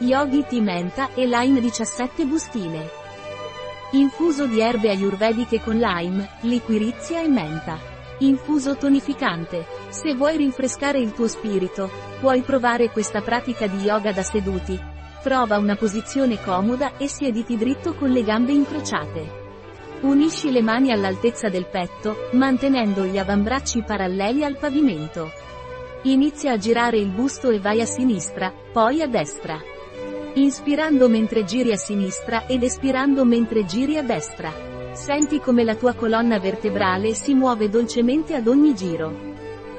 Yogi Tea Menta e Lime 17 bustine. Infuso di erbe ayurvediche con lime, liquirizia e menta. Infuso tonificante. Se vuoi rinfrescare il tuo spirito, puoi provare questa pratica di yoga da seduti. Trova una posizione comoda e siediti dritto con le gambe incrociate. Unisci le mani all'altezza del petto, mantenendo gli avambracci paralleli al pavimento. Inizia a girare il busto e vai a sinistra, poi a destra. Inspirando mentre giri a sinistra ed espirando mentre giri a destra. Senti come la tua colonna vertebrale si muove dolcemente ad ogni giro.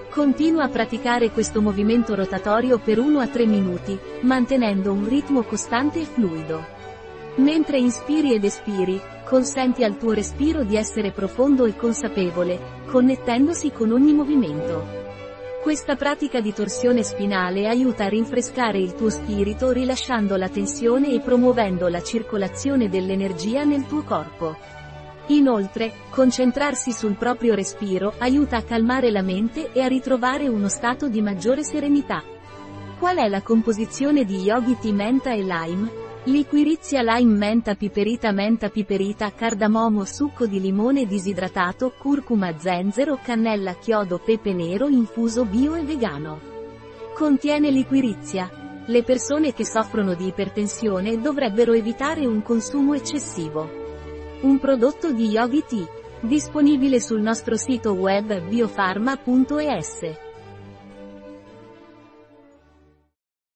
Continua a praticare questo movimento rotatorio per 1 a 3 minuti, mantenendo un ritmo costante e fluido. Mentre inspiri ed espiri, consenti al tuo respiro di essere profondo e consapevole, connettendosi con ogni movimento. Questa pratica di torsione spinale aiuta a rinfrescare il tuo spirito rilasciando la tensione e promuovendo la circolazione dell'energia nel tuo corpo. Inoltre, concentrarsi sul proprio respiro aiuta a calmare la mente e a ritrovare uno stato di maggiore serenità. Qual è la composizione di Yogi Tea Menta e Lime? Liquirizia, lime, menta piperita, cardamomo, succo di limone disidratato, curcuma, zenzero, cannella, chiodo, pepe nero, infuso bio e vegano. Contiene liquirizia. Le persone che soffrono di ipertensione dovrebbero evitare un consumo eccessivo. Un prodotto di Yogi Tea, disponibile sul nostro sito web biofarma.es.